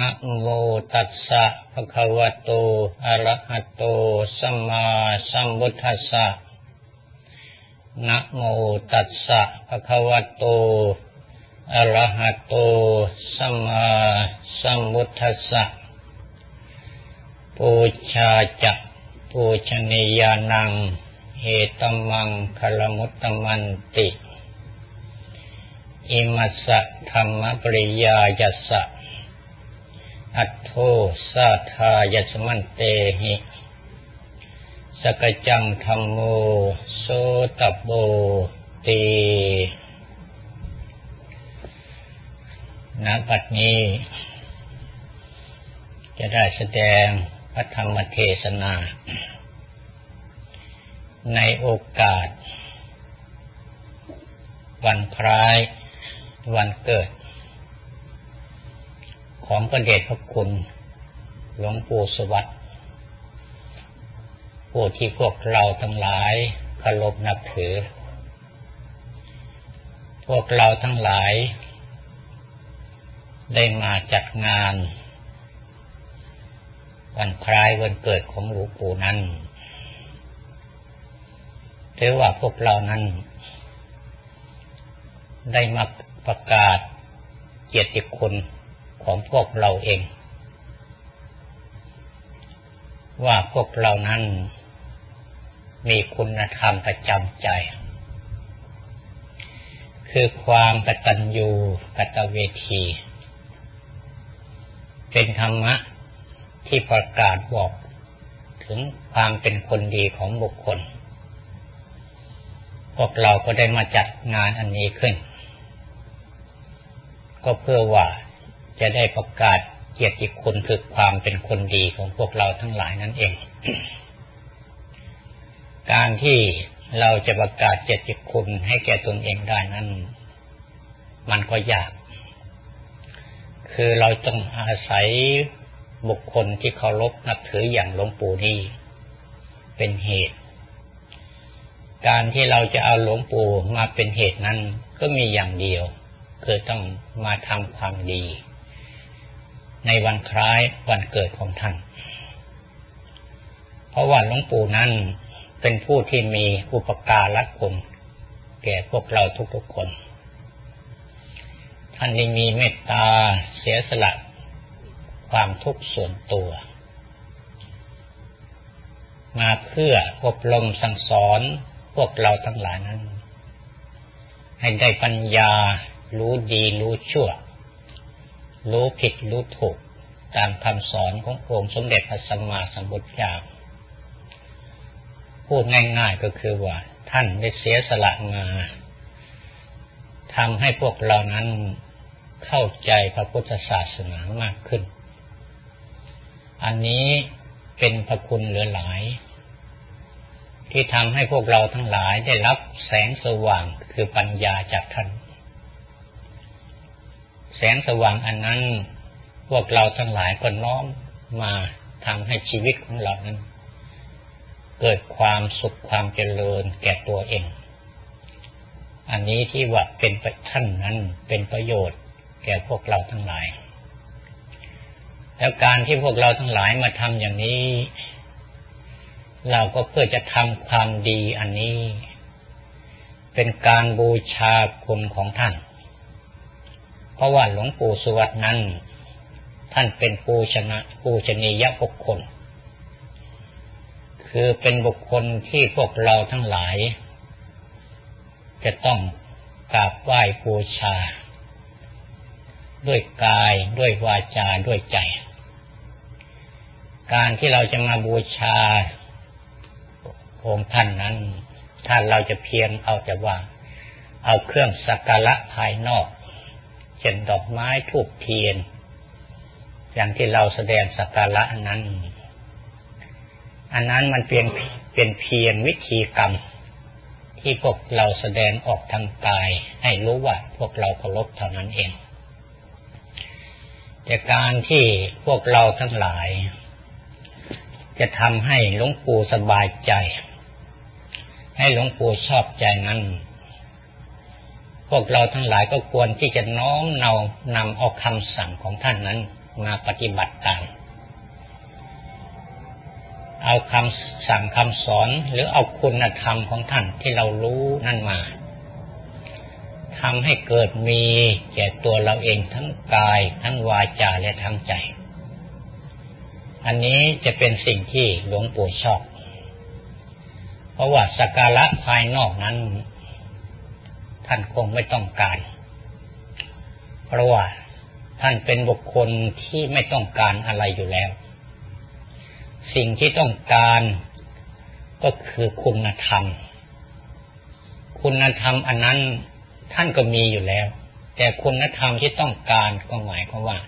นะโมตัสสะภะคะวะโตอะระหะโตสัมมาสัมพุทธัสสะนะโมตัสสะภะคะวะโตอะระหะโตสัมมาสัมพุทธัสสะปูชาจะปูชนียานังเหตัมมังคะละมุตตมันติอิมัสสะธัมมปริยายัสสะอัตโธสาธายสมันเตหิสกจังธัมโมโสตโบติณ บัดนี้จะได้แสดงพระธรรมเทศนาในโอกาสวันคล้ายวันเกิดของพระเดชพระคุณหลวงปู่สวัสดิ์ผู้ที่พวกเราทั้งหลายเคารพนับถือพวกเราทั้งหลายได้มาจัดงานวันคล้ายวันเกิดของหลวงปู่นั้นถือว่าพวกเรานั้นได้มาประกาศเกียรติคุณของพวกเราเองว่าพวกเรานั้นมีคุณธรรมประจำใจคือความกตัญญูกตเวทีเป็นธรรมะที่ประกาศบอกถึงความเป็นคนดีของบุคคลพวกเราก็ได้มาจัดงานอันนี้ขึ้นก็เพื่อว่าจะได้ประกาศเกียรติคุณคือความเป็นคนดีของพวกเราทั้งหลายนั่นเอง การที่เราจะประกาศเกียรติคุณให้แก่ตนเองได้นั้นมันก็ยากคือเราต้องอาศัยบุคคลที่เคารพนับถืออย่างหลวงปู่นี่เป็นเหตุการที่เราจะเอาหลวงปู่มาเป็นเหตุนั้นก็มีอย่างเดียวคือต้องมาทำความดีในวันคล้ายวันเกิดของท่านเพราะว่าหลวงปู่นั้นเป็นผู้ที่มีอุปการะคุณแก่พวกเราทุกๆคนท่านได้มีเมตตาเสียสละความทุกข์ส่วนตัวมาเพื่ออบรมสั่งสอนพวกเราทั้งหลายนั้นให้ได้ปัญญารู้ดีรู้ชั่วรู้ผิดรู้ถูกตามคำสอนขององค์สมเด็จพระสัมมาสัมพุทธเจ้าพูดง่ายๆก็คือว่าท่านได้เสียสละมาทำให้พวกเรานั้นเข้าใจพระพุทธศาสนามากขึ้นอันนี้เป็นพระคุณเหลือหลายที่ทำให้พวกเราทั้งหลายได้รับแสงสว่างคือปัญญาจากท่านแสงสว่างอันนั้นพวกเราทั้งหลายก็น้อมมาทำให้ชีวิตของเรานั้นเกิดความสุขความเจริญแก่ตัวเองอันนี้ที่ว่าเป็นท่านนั้นเป็นประโยชน์แก่พวกเราทั้งหลายแล้วการที่พวกเราทั้งหลายมาทำอย่างนี้เราก็เพื่อจะทำความดีอันนี้เป็นการบูชาคุณของท่านเพราะว่าหลวงปู่สุวัตนั้นท่านเป็นปูชนียบุคคลคือเป็นบุคคลที่พวกเราทั้งหลายจะต้องกราบไหว้บูชาด้วยกายด้วยวาจาด้วยใจการที่เราจะมาบูชาองค์ท่านนั้นถ้าเราจะเพียงเอาแต่ว่าเอาเครื่องสักการะภายนอกเช่นดอกไม้ธูปเทียนอย่างที่เราแสดงสักการะนั้นอันนั้นมันเป็นเพียงวิธีกรรมที่พวกเราแสดงออกทางกายให้รู้ว่าพวกเราเคารพเท่านั้นเองแต่การที่พวกเราทั้งหลายจะทำให้หลวงปู่สบายใจให้หลวงปู่ชอบใจนั้นพวกเราทั้งหลายก็ควรที่จะน้อมนำเอาคำสั่งของท่านนั้น มาปฏิบัติตามเอาคำสั่งคำสอนหรือเอาคุณธรรมของท่านที่เรารู้นั่นมาทำให้เกิดมีแก่ตัวเราเองทั้งกายทั้งวาจาและทั้งใจอันนี้จะเป็นสิ่งที่หลวงปู่ชอบเพราะว่าสักการะภายนอกนั้นท่านคงไม่ต้องการเพราะว่าท่านเป็นบุคคลที่ไม่ต้องการอะไรอยู่แล้วสิ่งที่ต้องการก็คือคุณธรรมคุณธรรมอันนั้นท่านก็มีอยู่แล้วแต่คุณธรรมที่ต้องการก็หมายความว่า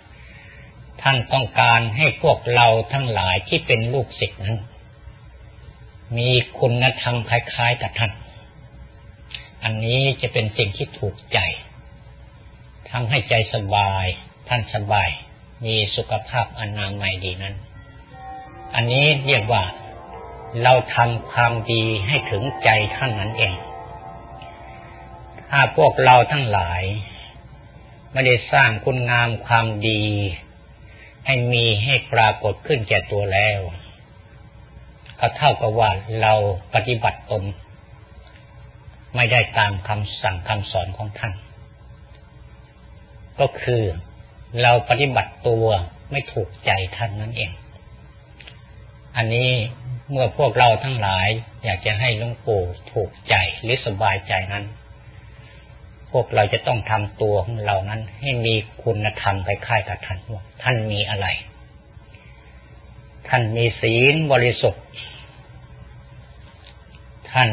ท่านต้องการให้พวกเราทั้งหลายที่เป็นลูกศิษย์นั้นมีคุณธรรมคล้ายๆกับท่านอันนี้จะเป็นสิ่งที่ถูกใจทำให้ใจสบายท่านสบายมีสุขภาพอนามัยดีนั้นอันนี้เรียกว่าเราทำความดีให้ถึงใจท่านนั้นเองถ้าพวกเราทั้งหลายไม่ได้สร้างคุณงามความดีให้มีให้ปรากฏขึ้นแก่ตัวแล้วก็เท่ากับว่าเราปฏิบัติตนไม่ได้ตามคำสั่งคำสอนของท่านก็คือเราปฏิบัติตัวไม่ถูกใจท่านนั่นเองอันนี้เมื่อพวกเราทั้งหลายอยากจะให้หลวงปู่ถูกใจหรือสบายใจนั้นพวกเราจะต้องทำตัวของเรานั้นให้มีคุณธรรมคล้ายๆกับท่านว่าท่านมีอะไรท่านมีศีลบริสุทธิ์ท่าน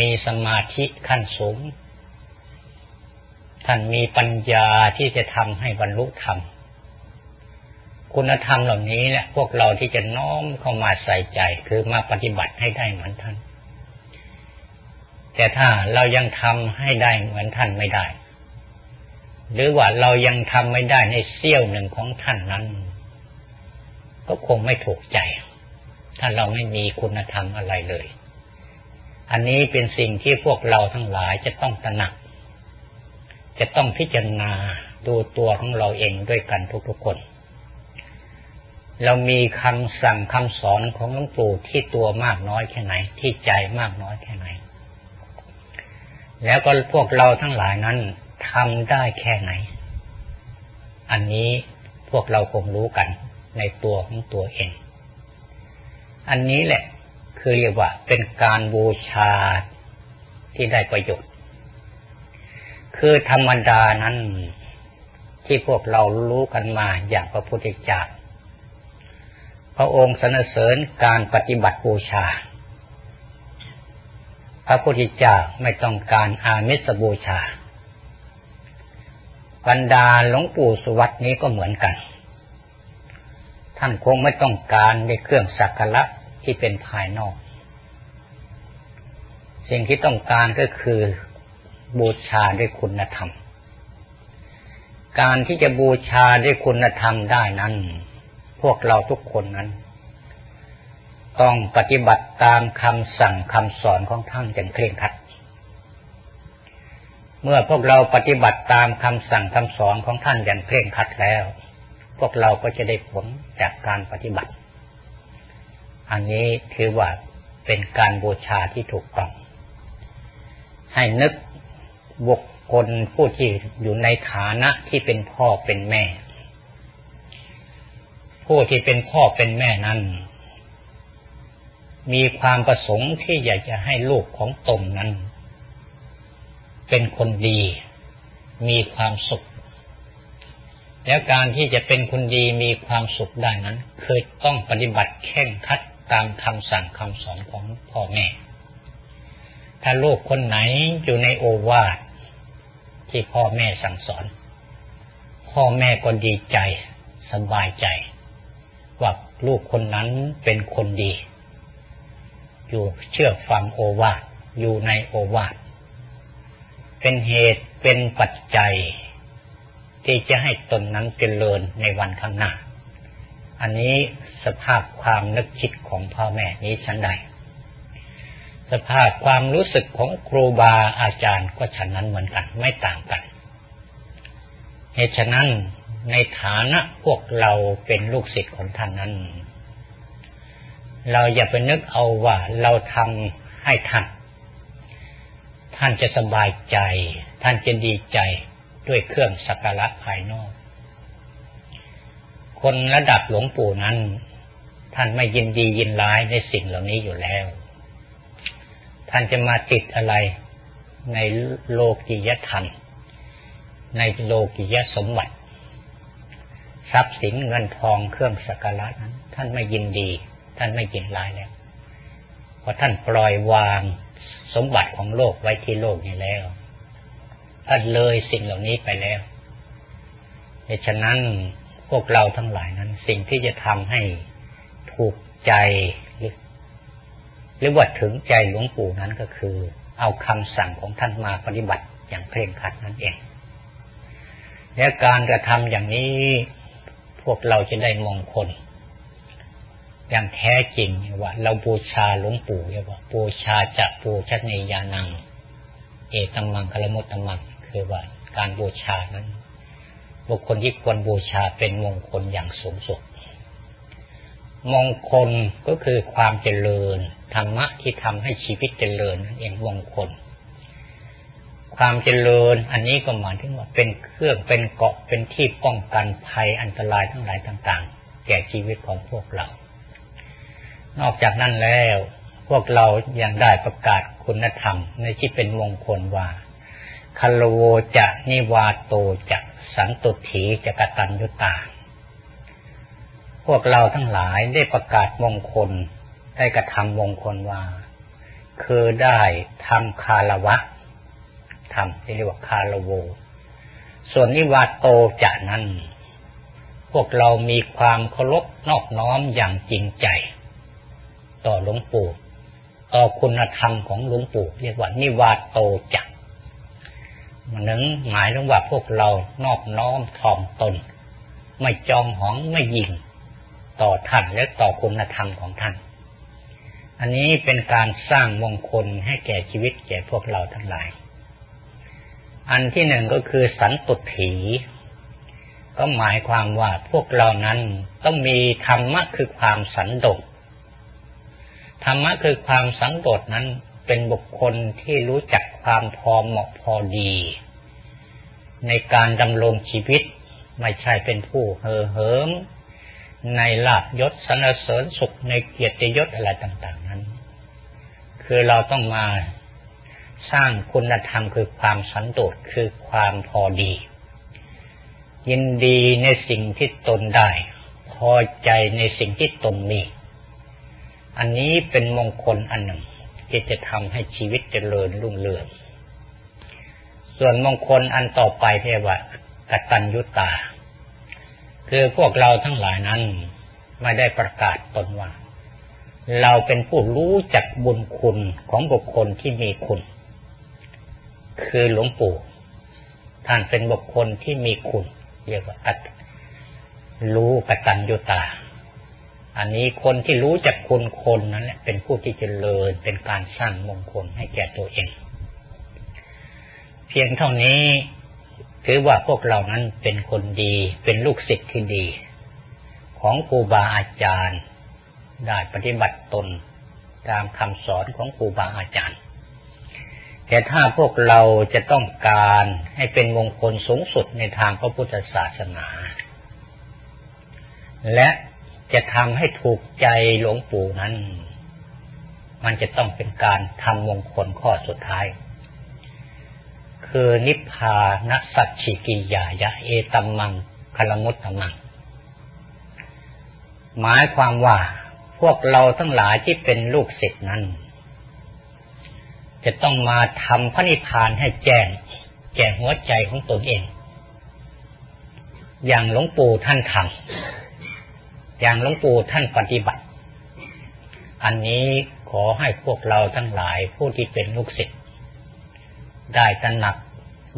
มีสมาธิขั้นสูงท่านมีปัญญาที่จะทำให้บรรลุธรรมคุณธรรมเหล่านี้แหละพวกเราที่จะน้อมเข้ามาใส่ใจคือมาปฏิบัติให้ได้เหมือนท่านแต่ถ้าเรายังทำให้ได้เหมือนท่านไม่ได้หรือว่าเรายังทำไม่ได้ในเสี้ยวหนึ่งของท่านนั้นก็คงไม่ถูกใจถ้าเราไม่มีคุณธรรมอะไรเลยอันนี้เป็นสิ่งที่พวกเราทั้งหลายจะต้องตระหนักจะต้องพิจารณาดูตัวของเราเองด้วยกันทุกๆคนเรามีคำสั่งคำสอนของหลวงปู่ที่ตัวมากน้อยแค่ไหนที่ใจมากน้อยแค่ไหนแล้วก็พวกเราทั้งหลายนั้นทำได้แค่ไหนอันนี้พวกเราคงรู้กันในตัวของตัวเองอันนี้แหละคือเรียกว่าเป็นการบูชาที่ได้ประโยชน์คือธรรมดานั้นที่พวกเรารู้กันมาอย่างพระพุทธเจ้าพระองค์สรรเสริญการปฏิบัติบูชาพระพุทธเจ้าไม่ต้องการอามิสบูชาบรรดาหลวงปู่สุวัตนี้ก็เหมือนกันท่านคงไม่ต้องการในเครื่องสักการะที่เป็นภายนอกสิ่งที่ต้องการก็คือบูชาด้วยคุณธรรมการที่จะบูชาด้วยคุณธรรมได้นั้นพวกเราทุกคนนั้นต้องปฏิบัติตามคำสั่งคำสอนของท่านอย่างเคร่งครัดเมื่อพวกเราปฏิบัติตามคำสั่งคำสอนของท่านอย่างเคร่งครัดแล้วพวกเราก็จะได้ผลจากการปฏิบัติอันนี้ถือว่าเป็นการบูชาที่ถูกต้องให้นึกบุคคลผู้ที่อยู่ในฐานะที่เป็นพ่อเป็นแม่ผู้ที่เป็นพ่อเป็นแม่นั้นมีความประสงค์ที่อยากจะให้ลูกของตนนั้นเป็นคนดีมีความสุขและการที่จะเป็นคนดีมีความสุขได้นั้นคือต้องปฏิบัติเคร่งครัดตามคำสั่งคำสอนของพ่อแม่ถ้าลูกคนไหนอยู่ในโอวาทที่พ่อแม่สั่งสอนพ่อแม่ก็ดีใจสบายใจว่าลูกคนนั้นเป็นคนดีอยู่เชื่อฟังโอวาทอยู่ในโอวาทเป็นเหตุเป็นปัจจัยที่จะให้ตนนั้นเจริญในวันข้างหน้าอันนี้สภาพความนึกคิดของพ่อแม่นี้ฉันใดสภาพความรู้สึกของครูบาอาจารย์ก็ฉันนั้นเหมือนกันไม่ต่างกันเหตุฉะนั้น ในฐานะพวกเราเป็นลูกศิษย์ของท่านนั้นเราอย่าไปนึกเอาว่าเราทำให้ท่านจะสบายใจท่านจะดีใจด้วยเครื่องสักการะภายนอกคนระดับหลวงปู่นั้นท่านไม่ยินดียินร้ายในสิ่งเหล่านี้อยู่แล้วท่านจะมาติดอะไรในโลกียธรรมในโลกียสมบัติทรัพย์สินเงินทองเครื่องสักการะนั้นท่านไม่ยินดีท่านไม่ยินร้ายแล้วเพราะท่านปล่อยวางสมบัติของโลกไว้ที่โลกนี้แล้วท่านเลยสิ่งเหล่านี้ไปแล้วดังนั้นพวกเราทั้งหลายนั้นสิ่งที่จะทำให้ถูกใจหรือว่าถึงใจหลวงปู่นั้นก็คือเอาคำสั่งของท่านมาปฏิบัติอย่างเคร่งครัดนั่นเองและการกระทำอย่างนี้พวกเราจะได้มงคลอย่างแท้จริงว่าเราบูชาหลวงปู่เนี่ยว่าบูชาจะปูชนียานังเอตัมมังคลมุตตัมมังคือว่าการบูชานั้นบุคคลที่ควรบูชาเป็นมงคลอย่างสูงสุดมงคลก็คือความเจริญธรรมะที่ทำให้ชีวิตเจริญนั่นเองมงคลความเจริญอันนี้ก็หมายถึงว่าเป็นเครื่องเป็นเกราะเป็นที่ป้องกันภัยอันตรายทั้งหลายต่างๆแก่ชีวิตของพวกเรานอกจากนั้นแล้วพวกเรายังได้ประกาศคุณธรรมในที่เป็นมงคลว่าคัลโลโวจะนิวาโตจะสันตุถีจะกตัญญูตาพวกเราทั้งหลายได้ประกาศมงคลได้กระทำมงคลว่าคือได้ทำคารวะทำที่เรียกว่าคารโวส่วนนิวาโตจะนั้นพวกเรามีความเคารพนอบน้อมอย่างจริงใจต่อหลวงปู่ต่อคุณธรรมของหลวงปู่เรียกว่านิวาโตจักมันนั้นหมายถึงว่าพวกเรานอบน้อมถ่อมตนไม่จองหองไม่หยิ่งต่อท่านและต่อคุณธรรมของท่านอันนี้เป็นการสร้างมงคลให้แก่ชีวิตแก่พวกเราทั้งหลายอันที่หนึ่งก็คือสันตุถีก็หมายความว่าพวกเรานั้นต้องมีธรรมะคือความสันโดษธรรมะคือความสันโดษนั้นเป็นบุคคลที่รู้จักความพอเหมาะพอดีในการดำรงชีวิตไม่ใช่เป็นผู้เห่อเหิมในลาภยศสรรเสริญสุขในเกียรติยศอะไรต่างๆนั้นคือเราต้องมาสร้างคุณธรรมคือความสันโดษคือความพอดียินดีในสิ่งที่ตนได้พอใจในสิ่งที่ตนมีอันนี้เป็นมงคลอันหนึ่งที่จะทำให้ชีวิตเจริญรุ่งเรืองส่วนมงคลอันต่อไปเรียกว่ากตัญญูตาคือพวกเราทั้งหลายนั้นไม่ได้ประกาศตนว่าเราเป็นผู้รู้จักบุญคุณของบุคคลที่มีคุณคือหลวงปู่ท่านเป็นบุคคลที่มีคุณเรียกว่ารู้กตัญญูตาอันนี้คนที่รู้จักคุณคนนั้นแหละเป็นผู้ที่เจริญเป็นการสร้างมงคลให้แก่ตัวเองเพียงเท่านี้ถือว่าพวกเรานั้นเป็นคนดีเป็นลูกศิษย์ที่ดีของครูบาอาจารย์ได้ปฏิบัติตนตามคำสอนของครูบาอาจารย์แต่ถ้าพวกเราจะต้องการให้เป็นมงคลสูงสุดในทางพระพุทธศาสนาและจะทำให้ถูกใจหลวงปู่นั้นมันจะต้องเป็นการทำมงคลข้อสุดท้ายคือนิพพานสัจฉิกิยายะเอตัมมังคลมุตตัมมังหมายความว่าพวกเราทั้งหลายที่เป็นลูกศิษย์นั้นจะต้องมาทำพระนิพพานให้แจ้งหัวใจของตนเองอย่างหลวงปู่ท่านทำอย่างหลวงปู่ท่านปฏิบัติอันนี้ขอให้พวกเราทั้งหลายผู้ที่เป็นลูกศิษย์ได้ตระหนัก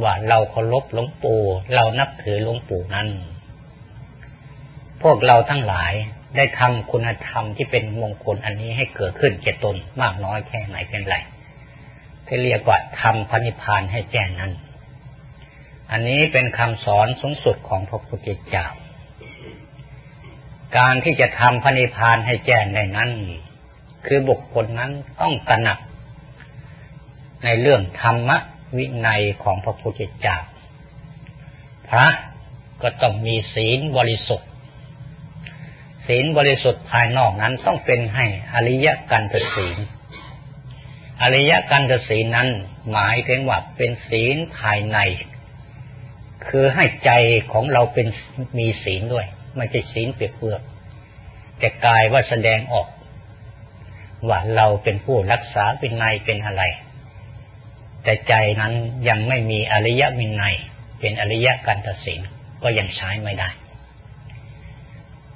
ว่าเราเคารพหลวงปู่เรานับถือหลวงปู่นั้นพวกเราทั้งหลายได้ทำคุณธรรมที่เป็นมงคลอันนี้ให้เกิดขึ้นแก่ตนมากน้อยแค่ไหนเป็นไรที่เรียกว่าทำพระนิพพานให้แจ้งนั้น อันนี้เป็นคำสอนสูงสุดของพระพุทธเจ้าการที่จะทำพระนิพพานให้แจ้งได้นั้นคือบุคคลนั้นต้องตระหนักในเรื่องธรรมวินัยของพระพุทธเจ้าพระก็ต้องมีศีลบริสุทธิ์ศีลบริสุทธิ์ภายนอกนั้นต้องเป็นให้อริยกันตศีลอริยกันตศีลนั้นหมายถึงว่าเป็นศีลภายในคือให้ใจของเราเป็นมีศีลด้วยไม่ใช่ศีลเปรียบเพื่อแต่กายว่าแสดงออกว่าเราเป็นผู้รักษาวินัยเป็นอะไรแต่ใจนั้นยังไม่มีอริยวินัยเป็นอริยกันตศีลก็ยังใช้ไม่ได้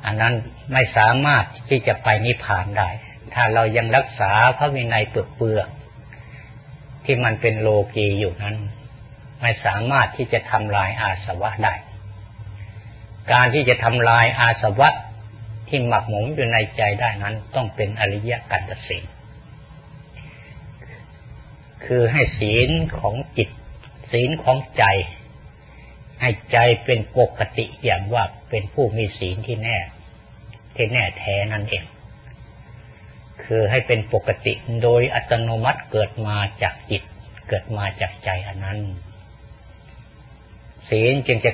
อันนั้นไม่สามารถที่จะไปนิพพานได้ถ้าเรายังรักษาพระวินัยเปลือกๆที่มันเป็นโลกีอยู่นั้นไม่สามารถที่จะทำลายอาสวะได้การที่จะทำลายอาสวะที่หมักหมมอยู่ในใจได้นั้นต้องเป็นอริยกันตศีลคือให้ศีลของจิตศีลของใจให้ใจเป็นปกติอย่างว่าเป็นผู้มีศีลที่แน่แท้นั่นเองคือให้เป็นปกติโดยอัตโนมัติเกิดมาจากจิตเกิดมาจากใจอันนั้นศีลจึงจะ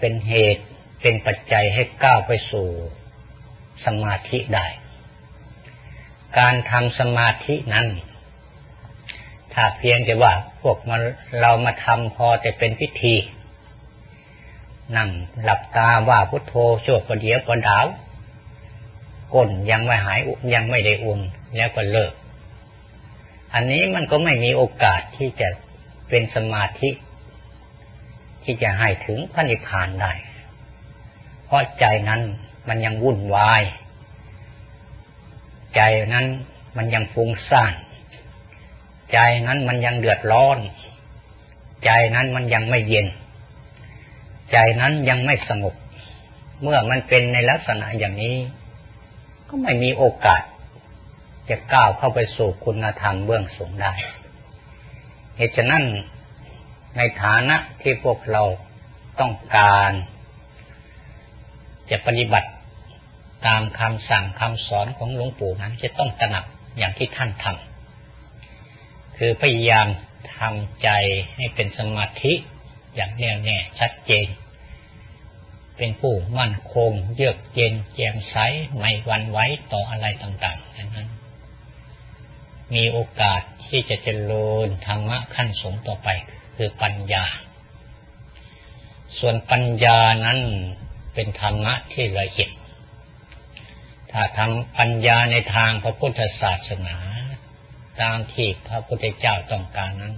เป็นเหตุเป็นปัจจัยให้ก้าวไปสู่สมาธิได้การทำสมาธินั้นถ้าเพียงแต่ว่าพวกเรามาทำพอแต่เป็นพิธีนั่งหลับตาว่าพุทโธชั่วประเดี๋ยวประดาวก้นยังไม่หายยังไม่ได้อุ่นแล้วก็เลิกอันนี้มันก็ไม่มีโอกาสที่จะเป็นสมาธิที่จะให้ถึงพระนิพพานได้เพราะใจนั้นมันยังวุ่นวายใจนั้นมันยังฟุ้งซ่านใจนั้นมันยังเดือดร้อนใจนั้นมันยังไม่เย็นใจนั้นยังไม่สงบเมื่อมันเป็นในลักษณะอย่างนี้ก็ไม่มีโอกาสจะก้าวเข้าไปสู่คุณธรรมเบื้องสูงได้เหตุฉะนั้นในฐานะที่พวกเราต้องการจะปฏิบัติตามคำสั่งคำสอนของหลวงปู่นั้นจะต้องตระหนักอย่างที่ท่านทำคือพยายามทำใจให้เป็นสมาธิอย่างแน่วแน่ชัดเจนเป็นผู้มั่นคงเยือกเย็นแจ่มใสไม่หวั่นไหวต่ออะไรต่างๆดังนั้นมีโอกาสที่จะเจริญธรรมะขั้นสูงต่อไปคือปัญญาส่วนปัญญานั้นเป็นธรรมะที่ละเอียดถ้าทำปัญญาในทางพระพุทธศาสนาตามที่พระพุทธเจ้าต้องการนั้น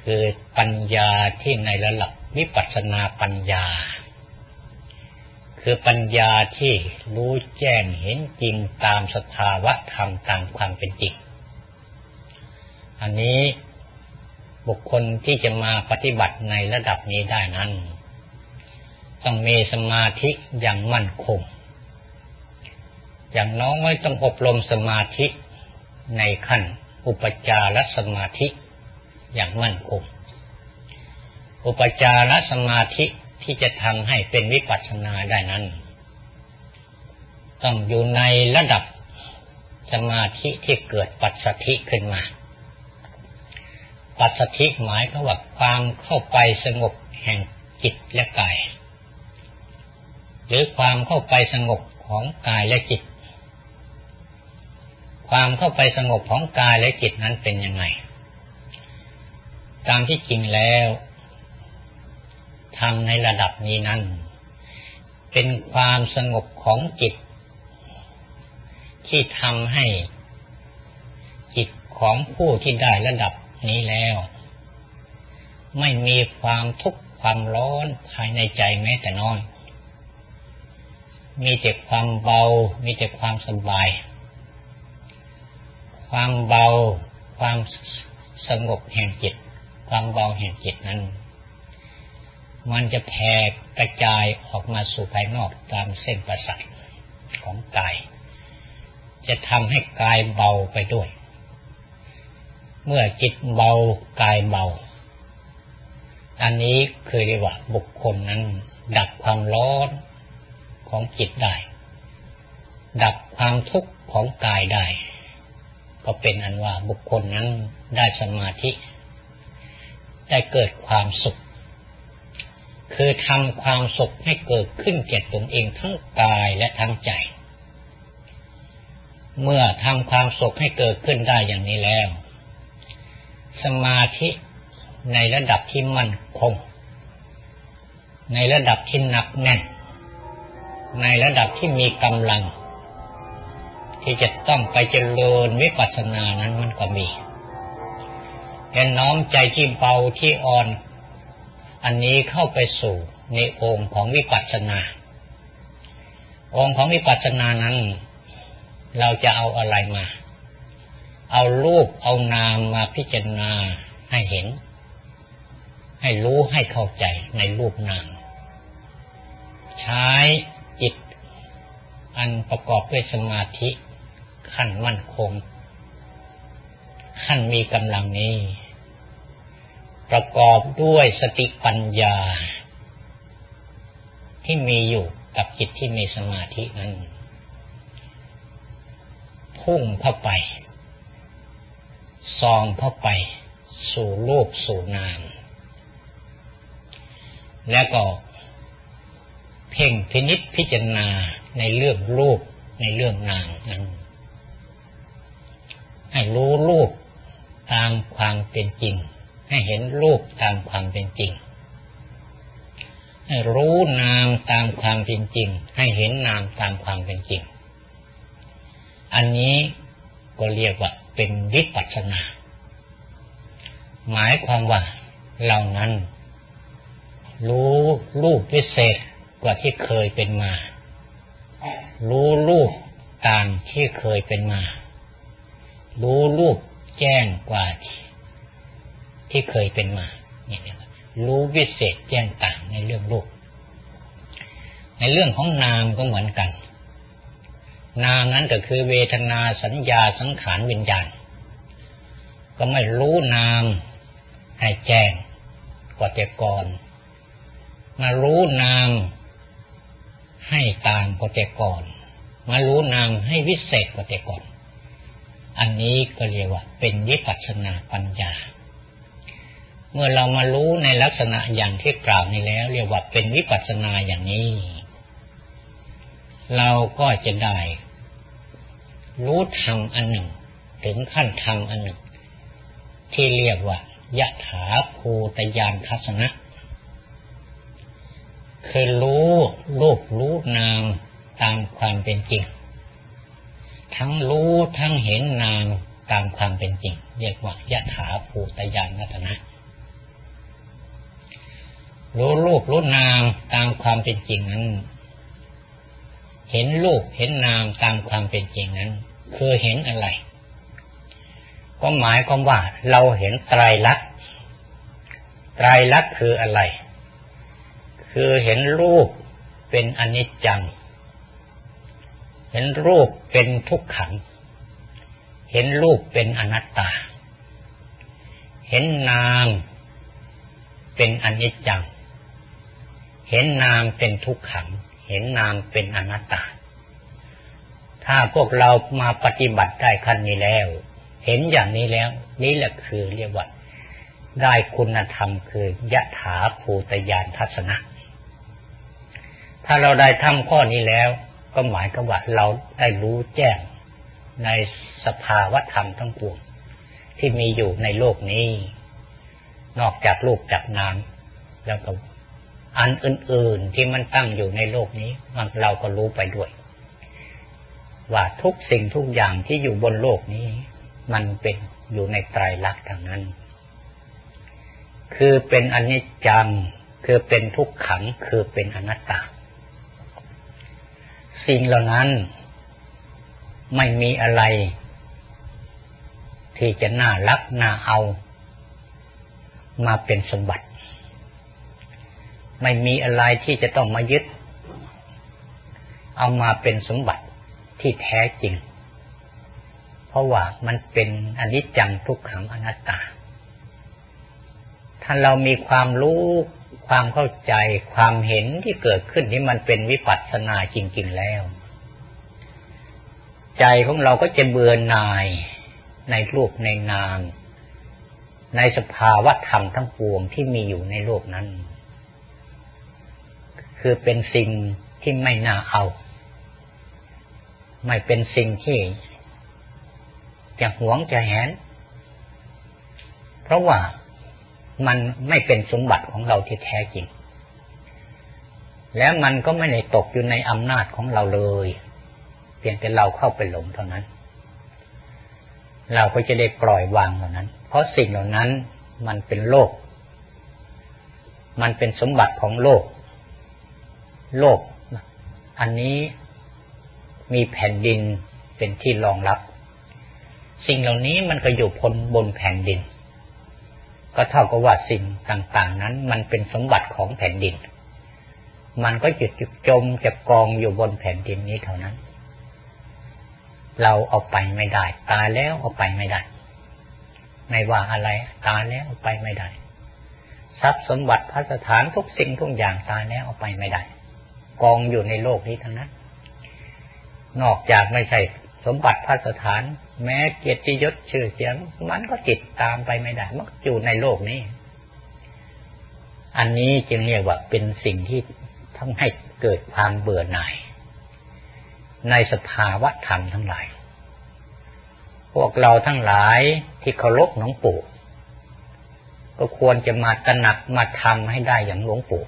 คือปัญญาที่ในระดับวิปัสสนาปัญญาคือปัญญาที่รู้แจ้งเห็นจริงตามสภาวะธรรมตามความเป็นจริงอันนี้บุคคลที่จะมาปฏิบัติในระดับนี้ได้นั้นต้องมีสมาธิอย่างมั่นคงอย่างน้อยต้องอบรมสมาธิในขั้นอุปจารสมาธิอย่างมั่นคงอุปจารสมาธิที่จะทำให้เป็นวิปัสสนาได้นั้นต้องอยู่ในระดับสมาธิที่เกิดปัสสัทธิขึ้นมาปัสสัทธิหมายก็ว่าความเข้าไปสงบแห่งจิตและกายหรือความเข้าไปสงบของกายและจิตความเข้าไปสงบของกายและจิตนั้นเป็นยังไงตามที่จริงแล้วทำในระดับนี้นั้นเป็นความสงบของจิตที่ทำให้จิตของผู้ที่ได้ระดับนี้แล้วไม่มีความทุกข์ความร้อนภายในใจแม้แต่น้อยมีแต่ความเบามีแต่ความสบายความเบาความสงบแห่งจิตความเบาแห่งจิตนั้นมันจะแผ่กระจายออกมาสู่ภายนอกตามเส้นประสาทของกายจะทำให้กายเบาไปด้วยเมื่อจิตเบากายเบา อันนี้คือเรียกว่าบุคคลนั้นดับความร้อนของจิตได้ดับความทุกข์ของกายได้ก็เป็นอันว่าบุคคลนั้นได้สมาธิได้เกิดความสุขคือทำความสุขให้เกิดขึ้นแก่ตนเองทั้งกายและทั้งใจเมื่อทำความสุขให้เกิดขึ้นได้อย่างนี้แล้วสมาธิในระดับที่มั่นคงในระดับที่หนักแน่นในระดับที่มีกำลังที่จะต้องไปเจริญวิปัสสนานั้นมันก็มีและน้อมใจที่เบาที่อ่อนอันนี้เข้าไปสู่ในองค์ของวิปัสสนาองค์ของวิปัสสนานั้นเราจะเอาอะไรมาเอารูปเอานามมาพิจารณาให้เห็นให้รู้ให้เข้าใจในรูปนามใช้จิตอันประกอบด้วยสมาธิขั้นมั่นคงขั้นมีกำลังนี้ประกอบด้วยสติปัญญาที่มีอยู่กับจิตที่มีสมาธินั้นพุ่งเข้าไปส่องเข้าไปสู่โลกสู่นามและก็เพ่งพินิจพิจารณาในเรื่องรูปในเรื่องนามนั้นให้รู้รูปตามความเป็นจริงให้เห็นรูปตามความเป็นจริงให้รู้นามตามความเป็นจริงให้เห็นนามตามความเป็นจริงอันนี้ก็เรียกว่าเป็นวิปัสสนาหมายความว่าเรานั้นรู้รูปวิเศษกว่าที่เคยเป็นมารู้รูปตามที่เคยเป็นมารู้รูปแจ้งกว่าที่เคยเป็นมาเนี่ยรู้วิเศษแจ้งต่างในเรื่องรูปในเรื่องของนามก็เหมือนกันนามนั้นก็คือเวทนาสัญญาสังขารวิญญาณก็ไม่รู้นามให้แจ้งกว่าแต่ก่อนมารู้นามให้ต่างกว่าแต่ก่อนมารู้นามให้วิเศษกว่าแต่ก่อนอันนี้ก็เรียกว่าเป็นวิปัสสนาปัญญาเมื่อเรามารู้ในลักษณะอย่างที่กล่าวนี้แล้วเรียกว่าเป็นวิปัสสนาอย่างนี้เราก็จะได้รู้ธรรมอันหนึ่งถึงขั้นธรรมอันหนึ่งที่เรียกว่ายถาภูตญาณทัศนะคือรู้รูปรู้นามตามความเป็นจริงทั้งรู้ทั้งเห็นนามตามความเป็นจริงเรียกว่ายถาภูตญาณทัศนะรู้รูปรู้นามตามความเป็นจริงนั้นเห็นรูปเห็นนามตามความเป็นจริงนั้นคือเห็นอะไรก็หมายความว่าเราเห็นไตรลักษณ์ไตรลักษณ์คืออะไรคือเห็นรูปเป็นอนิจจังเห็นรูปเป็นทุกขังเห็นรูปเป็นอนัตตาเห็นนามเป็นอนิจจังเห็นนามเป็นทุกขังเห็นนามเป็นอนัตตาถ้าพวกเรามาปฏิบัติได้ขั้นนี้แล้วเห็นอย่างนี้แล้วนี่แหละคือเรียกว่าได้คุณธรรมคือยถาภูตญาณทัศนะถ้าเราได้ทำข้อนี้แล้วก็หมายความว่าเราได้รู้แจ้งในสภาวะธรรมทั้งปวงที่มีอยู่ในโลกนี้นอกจากรูปจากนามแล้วก็อันอื่นๆที่มันตั้งอยู่ในโลกนี้เราก็รู้ไปด้วยว่าทุกสิ่งทุกอย่างที่อยู่บนโลกนี้มันเป็นอยู่ในไตรลักษณ์ทางนั้นคือเป็นอนิจจังคือเป็นทุกขังคือเป็นอนัตตาสิ่งเหล่านั้นไม่มีอะไรที่จะน่ารักน่าเอามาเป็นสมบัติไม่มีอะไรที่จะต้องมายึดเอามาเป็นสมบัติที่แท้จริงเพราะว่ามันเป็นอนิจจังทุกขังอนัตตา ถ้าเรามีความรู้ความเข้าใจความเห็นที่เกิดขึ้นนี่มันเป็นวิปัสสนาจริงๆแล้วใจของเราก็จะเบื่อหน่ายในรูปในนามในสภาวะธรรมทั้งปวงที่มีอยู่ในโลกนั้นคือเป็นสิ่งที่ไม่น่าเอาไม่เป็นสิ่งที่จะหวงจะแหนเพราะว่ามันไม่เป็นสมบัติของเราที่แท้จริงและมันก็ไม่ได้ตกอยู่ในอำนาจของเราเลยเพียงแต่เราเข้าไปหลงเท่านั้นเราก็จะได้ปล่อยวางเหล่านั้นเพราะสิ่งเหล่านั้นมันเป็นโลกมันเป็นสมบัติของโลกโลกอันนี้มีแผ่นดินเป็นที่รองรับสิ่งเหล่านี้มันก็อยู่บนแผ่นดินก็เท่ากับว่าสิ่งต่างๆนั้นมันเป็นสมบัติของแผ่นดินมันก็จะจมจะกองอยู่บนแผ่นดินนี้เท่านั้นเราเอาไปไม่ได้ตายแล้วเอาไปไม่ได้ไม่ว่าอะไรตายแล้วเอาไปไม่ได้ทรัพย์สมบัติพัสถานทุกสิ่งทุกอย่างตายแล้วเอาไปไม่ได้กองอยู่ในโลกนี้ทั้งนั้นนอกจากไม่ใช่สมบัติพัสถานแม้เกียรติยศชื่อเสียงมันก็ติดตามไปไม่ได้มันอยู่ในโลกนี้อันนี้จึงเรียกว่าเป็นสิ่งที่ทำให้เกิดความเบื่อหน่ายในสภาวะธรรมทั้งหลายพวกเราทั้งหลายที่เคารพหลวงปู่ก็ควรจะมาตระหนักมาทำให้ได้อย่างหลวงปู่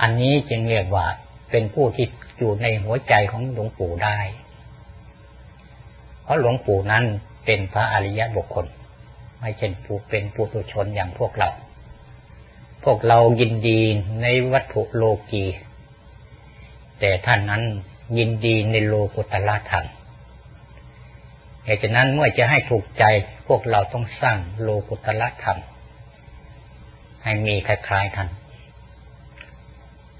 อันนี้จึงเรียกว่าเป็นผู้ที่อยู่ในหัวใจของหลวงปู่ได้เพราะหลวงปู่นั้นเป็นพระอริยบุคคลไม่ใช่ผู้เป็นปุถุชนอย่างพวกเรายินดีในวัตถุโลกีแต่ท่านนั้นยินดีในโลกุตละธรรมเหตุฉะนั้นเมื่อจะให้ถูกใจพวกเราต้องสร้างโลกุตละธรรมให้มีคล้ายๆท่าน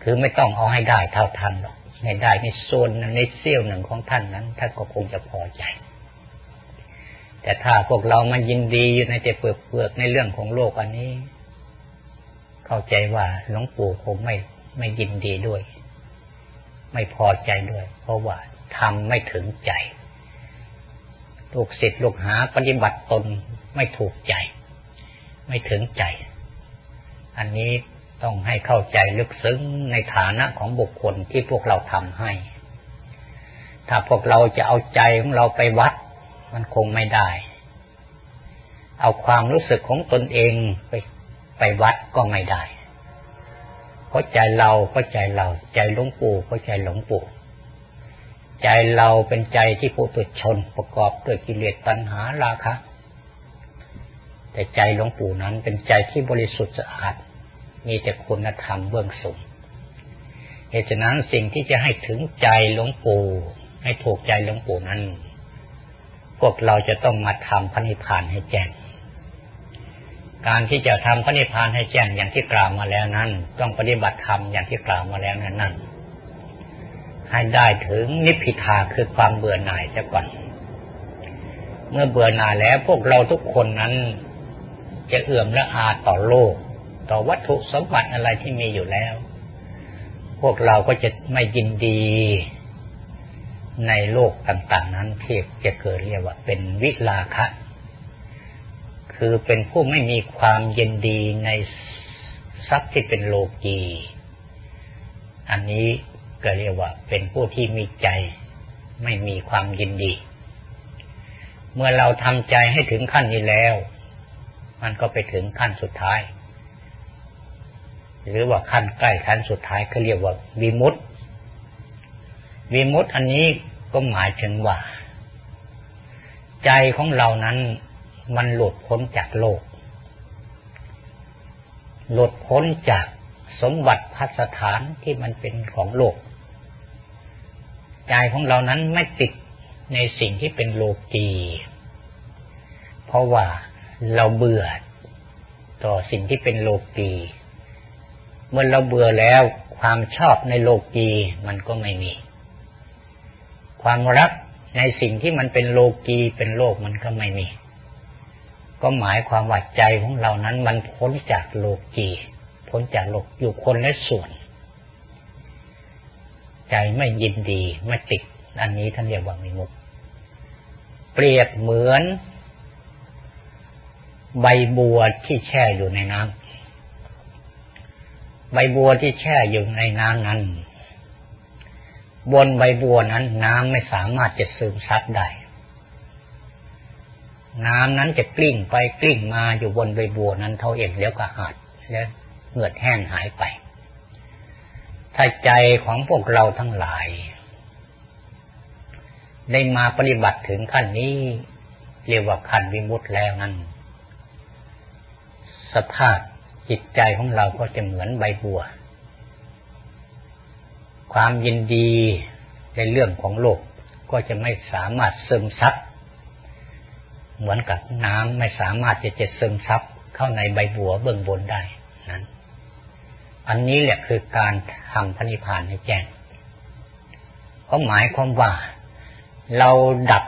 คือไม่ต้องเอาให้ได้เท่าท่านหรอกให้ได้ในโซนในเสี้ยวหนึ่งของท่านนั้นท่านก็คงจะพอใจแต่ถ้าพวกเรามายินดีอยู่ในแต่เปลือกๆในเรื่องของโลกอันนี้เข้าใจว่าหลวงปู่คงไม่ยินดีด้วยไม่พอใจด้วยเพราะว่าทำไม่ถึงใจลูกศิษย์ลูกหาปฏิบัติตนไม่ถูกใจไม่ถึงใจอันนี้ต้องให้เข้าใจลึกซึ้งในฐานะของบุคคลที่พวกเราทำให้ถ้าพวกเราจะเอาใจของเราไปวัดมันคงไม่ได้เอาความรู้สึกของตนเองไปวัดก็ไม่ได้เพราะใจเราก็ใจเราใจหลวงปู่ก็ใจหลวงปู่ใจเราเป็นใจที่ปุถุชนประกอบด้วยกิเลสตัณหาราคะแต่ใจหลวงปู่นั้นเป็นใจที่บริสุทธิ์สะอาดมีแต่คุณธรรมเบื้องสูงเหตุฉะนั้นสิ่งที่จะให้ถึงใจหลวงปู่ให้ถูกใจหลวงปู่นั้นพวกเราจะต้องมาทำพระนิพพานให้แจ้งการที่จะทำพระนิพพานให้แจ้งอย่างที่กล่าวมาแล้วนั้นต้องปฏิบัติธรรมอย่างที่กล่าวมาแล้วนั้นให้ได้ถึงนิพพิทาคือความเบื่อหน่ายซะก่อนเมื่อเบื่อหน่ายแล้วพวกเราทุกคนนั้นจะเอื่อมละอาต่อโลกต่อวัตถุสมบัติอะไรที่มีอยู่แล้วพวกเราก็จะไม่ยินดีในโลกต่างๆนั้นที่จะเกิดเรียกว่าเป็นวิราคะคือเป็นผู้ไม่มีความยินดีในทรัพย์ที่เป็นโลกีอันนี้ก็เรียกว่าเป็นผู้ที่มีใจไม่มีความยินดีเมื่อเราทำใจให้ถึงขั้นนี้แล้วมันก็ไปถึงขั้นสุดท้ายหรือว่าขั้นใกล้ขั้นสุดท้ายเขาเรียกว่าวิมุตติวิมุตติอันนี้ก็หมายถึงว่าใจของเรานั้นมันหลุดพ้นจากโลกหลุดพ้นจากสมบัติภัสสถานที่มันเป็นของโลกใจของเรานั้นไม่ติดในสิ่งที่เป็นโลกีเพราะว่าเราเบื่อต่อสิ่งที่เป็นโลกีเมื่อเราเบื่อแล้วความชอบในโลกีมันก็ไม่มีความรักในสิ่งที่มันเป็นโลกีเป็นโลกมันก็ไม่มี ก็หมายความว่าใจของเรานั้นมันพ้นจากโลกีพ้นจากโลกอยู่คนละส่วนใจไม่ยินดีไม่ติดอันนี้ท่านเรียกว่าวิมุตติเปรียบเหมือนใบบัวที่แช่อยู่ในน้ำใบบัวที่แช่อยู่ในน้ำนั้นบนใบบัวนั้นน้ำไม่สามารถจะซึมซับได้น้ำนั้นจะกลิ้งไปกลิ้งมาอยู่บนใบบัวนั้นเท่าเองแล้วก็หาดแล้วเหือดแห้งหายไปถ้าใจของพวกเราทั้งหลายได้มาปฏิบัติถึงขั้นนี้เรียกว่าขั้นวิมุตติแล้วนั้นสภาพจิตใจของเราก็จะเหมือนใบบัวความยินดีในเรื่องของโลกก็จะไม่สามารถซึมซับเหมือนกับน้ำไม่สามารถจะซึมซับเข้าในใบบัวเบื้องบนได้นั้นอันนี้แหละคือการทำพระนิพพานให้แจ้งเขาหมายความว่าเราดับ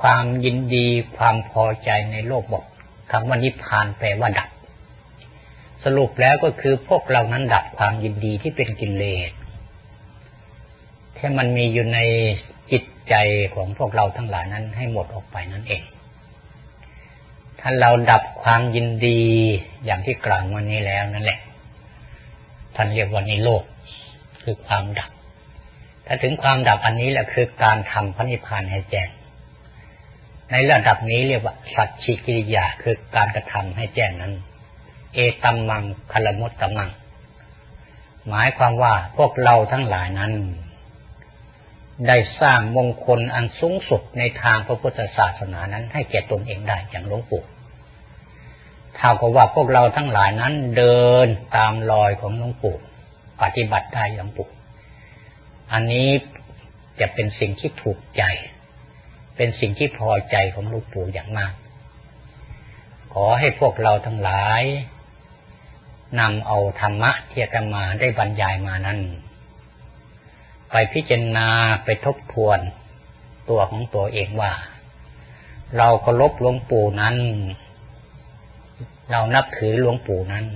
ความยินดีความพอใจในโลกบอกคำว่านิพพานแปลว่าดับสรุปแล้วก็คือพวกเรานั้นดับความยินดีที่เป็นกิเลสที่มันมีอยู่ในจิตใจของพวกเราทั้งหลายนั้นให้หมดออกไปนั่นเองถ้าเราดับความยินดีอย่างที่กล่าวมานี้แล้วนั่นแหละท่านเรียกว่านิโรธคือความดับถ้าถึงความดับอันนี้แหละคือการทำพระนิพพานให้แจ้งในระดับนี้เรียกว่าสัจฉิกิริยาคือการกระทำให้แจ้งนั้นเอตัมมังคลมุตตมังหมายความว่าพวกเราทั้งหลายนั้นได้สร้างมงคลอันสูงสุดในทางพระพุทธศาสนานั้นให้แก่ตนเองได้อย่างหลวงปู่เท่ากับว่าพวกเราทั้งหลายนั้นเดินตามรอยของหลวงปู่ปฏิบัติได้หลวงปู่อันนี้จะเป็นสิ่งที่ถูกใจเป็นสิ่งที่พอใจของหลวงปู่อย่างมากขอให้พวกเราทั้งหลายนำเอาธรรมะที่อาตมาได้บรรยายมานั้นไปพิจารณาไปทบทวนตัวของตัวเองว่าเราเคารพหลวงปู่นั้นเรานับถือหลวงปู่นั้น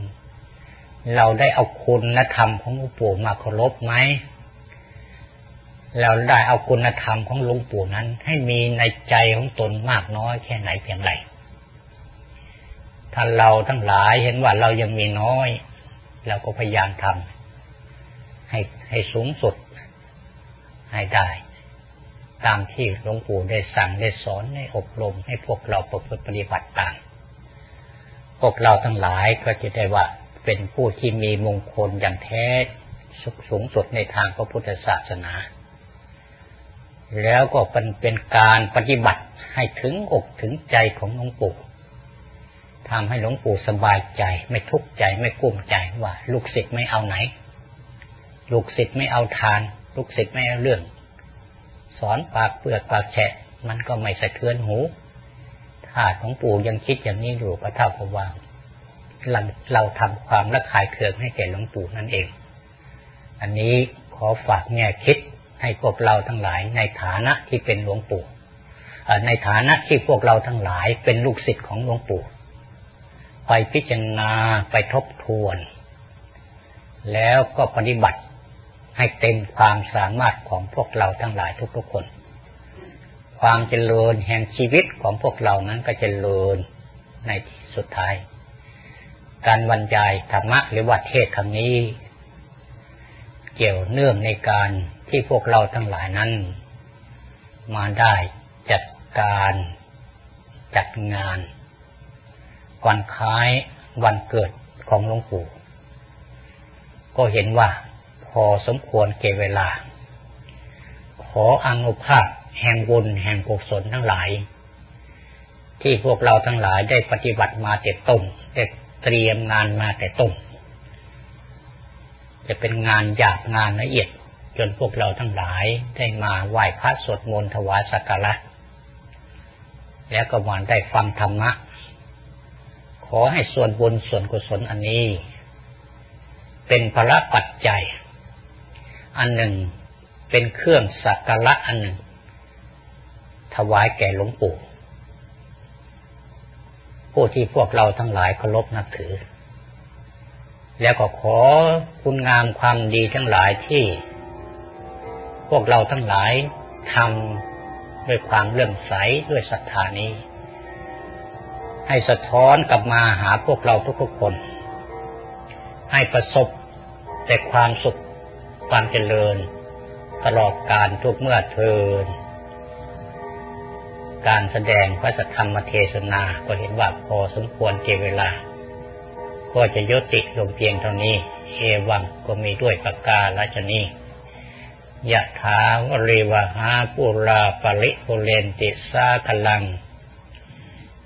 เราได้เอาคุณธรรมของหลวงปู่มาเคารพไหมเราได้เอาคุณธรรมของหลวงปู่นั้นให้มีในใจของตนมากน้อยแค่ไหนเพียงไรถ้าเราทั้งหลายเห็นว่าเรายังมีน้อยเราก็พยายามทำให้สูงสุดให้ได้ตามที่หลวงปู่ได้สั่งได้สอนได้อบรมให้พวกเราประพฤติปฏิบัติตามพวกเราทั้งหลายก็จะได้ว่าเป็นผู้ที่มีมงคลอย่างแท้สูงสุดในทางพระพุทธศาสนาแล้วก็เป็นการปฏิบัติให้ถึงอกถึงใจของหลวงปู่ทำให้หลวงปู่สบายใจไม่ทุกข์ใจไม่กุ้มใจว่าลูกศิษย์ไม่เอาไหนลูกศิษย์ไม่เอาทานลูกศิษย์ไม่เอาเรื่องสอนปากเปลือกปากแฉะมันก็ไม่สะเทือนหูถ้าของปู่ยังคิดอย่างนี้อยู่ก็เท่ากับว่าเราทำความละคายเคืองให้แก่หลวงปู่นั่นเองอันนี้ขอฝากแง่คิดให้พวกเราทั้งหลายในฐานะที่เป็นหลวงปู่ในฐานะที่พวกเราทั้งหลายเป็นลูกศิษย์ของหลวงปู่ไปพิจารณาไปทบทวนแล้วก็ปฏิบัติให้เต็มความสามารถของพวกเราทั้งหลายทุกๆคนความเจริญแห่งชีวิตของพวกเรานั้นก็เจริญในที่สุดท้ายการบรรยายธรรมะหรือว่าเทศน์ครั้งนี้เกี่ยวเนื่องในการที่พวกเราทั้งหลายนั้นมาได้จัดการจัดงานวันคล้ายวันเกิดของหลวงปู่ก็เห็นว่าพอสมควรแก่เวลาขออานุภาพแห่งบุญแห่งกุศลทั้งหลายที่พวกเราทั้งหลายได้ปฏิบัติมาแต่ต้นได้เตรียมงานมาแต่ต้นจะเป็นงานหยาบงานละเอียดจนพวกเราทั้งหลายได้มาไหว้พระสวดมนต์ถวายสักการะแล้วก็วันได้ฟังธรรมะขอให้ส่วนบุญส่วนกุศลอันนี้เป็นพระปัจจัยอันหนึ่งเป็นเครื่องสักการะอันหนึ่งถวายแก่หลวงปู่ ผู้ที่พวกเราทั้งหลายเคารพนับถือแล้วก็ขอคุณงามความดีทั้งหลายที่พวกเราทั้งหลายทำด้วยความเลื่อมใสด้วยศรัทธานี้ให้สะท้อนกลับมาหาพวกเราทุกๆคนให้ประสบแต่ความสุขความเจริญตลอดกาลทุกเมื่อเทินการแสดงพระสัทธรรมเทศนาก็เห็นว่าพอสมควรแก่เวลาก็จะยุติลงเพียงเท่านี้เอวังก็มีด้วยประกาละชนียะถาวริวหาปุราปริปุเรนติสาคลัง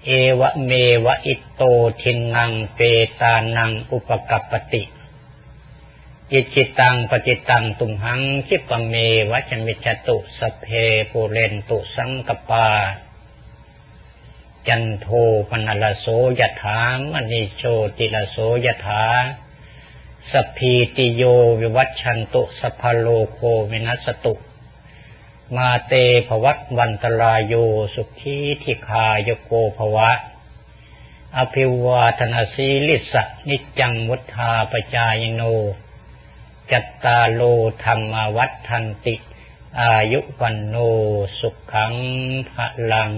เอวะเมวะอิตโตทินังเปตานังอุปกัปปติอิจิตังปจิตังตุมหังคิปเมวะจมิจตุสเพปุเรนตุสังกปาจันโทปนลโสยถามณีโชติลโสยถาสพีติโยวิวัชชันตุสัพพโลโควินัสสตุมาเตภวัตวันตรายโยสุขีธิคายโกภวะอภิวาทนาสีลิสะนิจังวุธาปจายโนจัตตาโลธรรมวัฏทันติอายุวันโนสุขังพลัง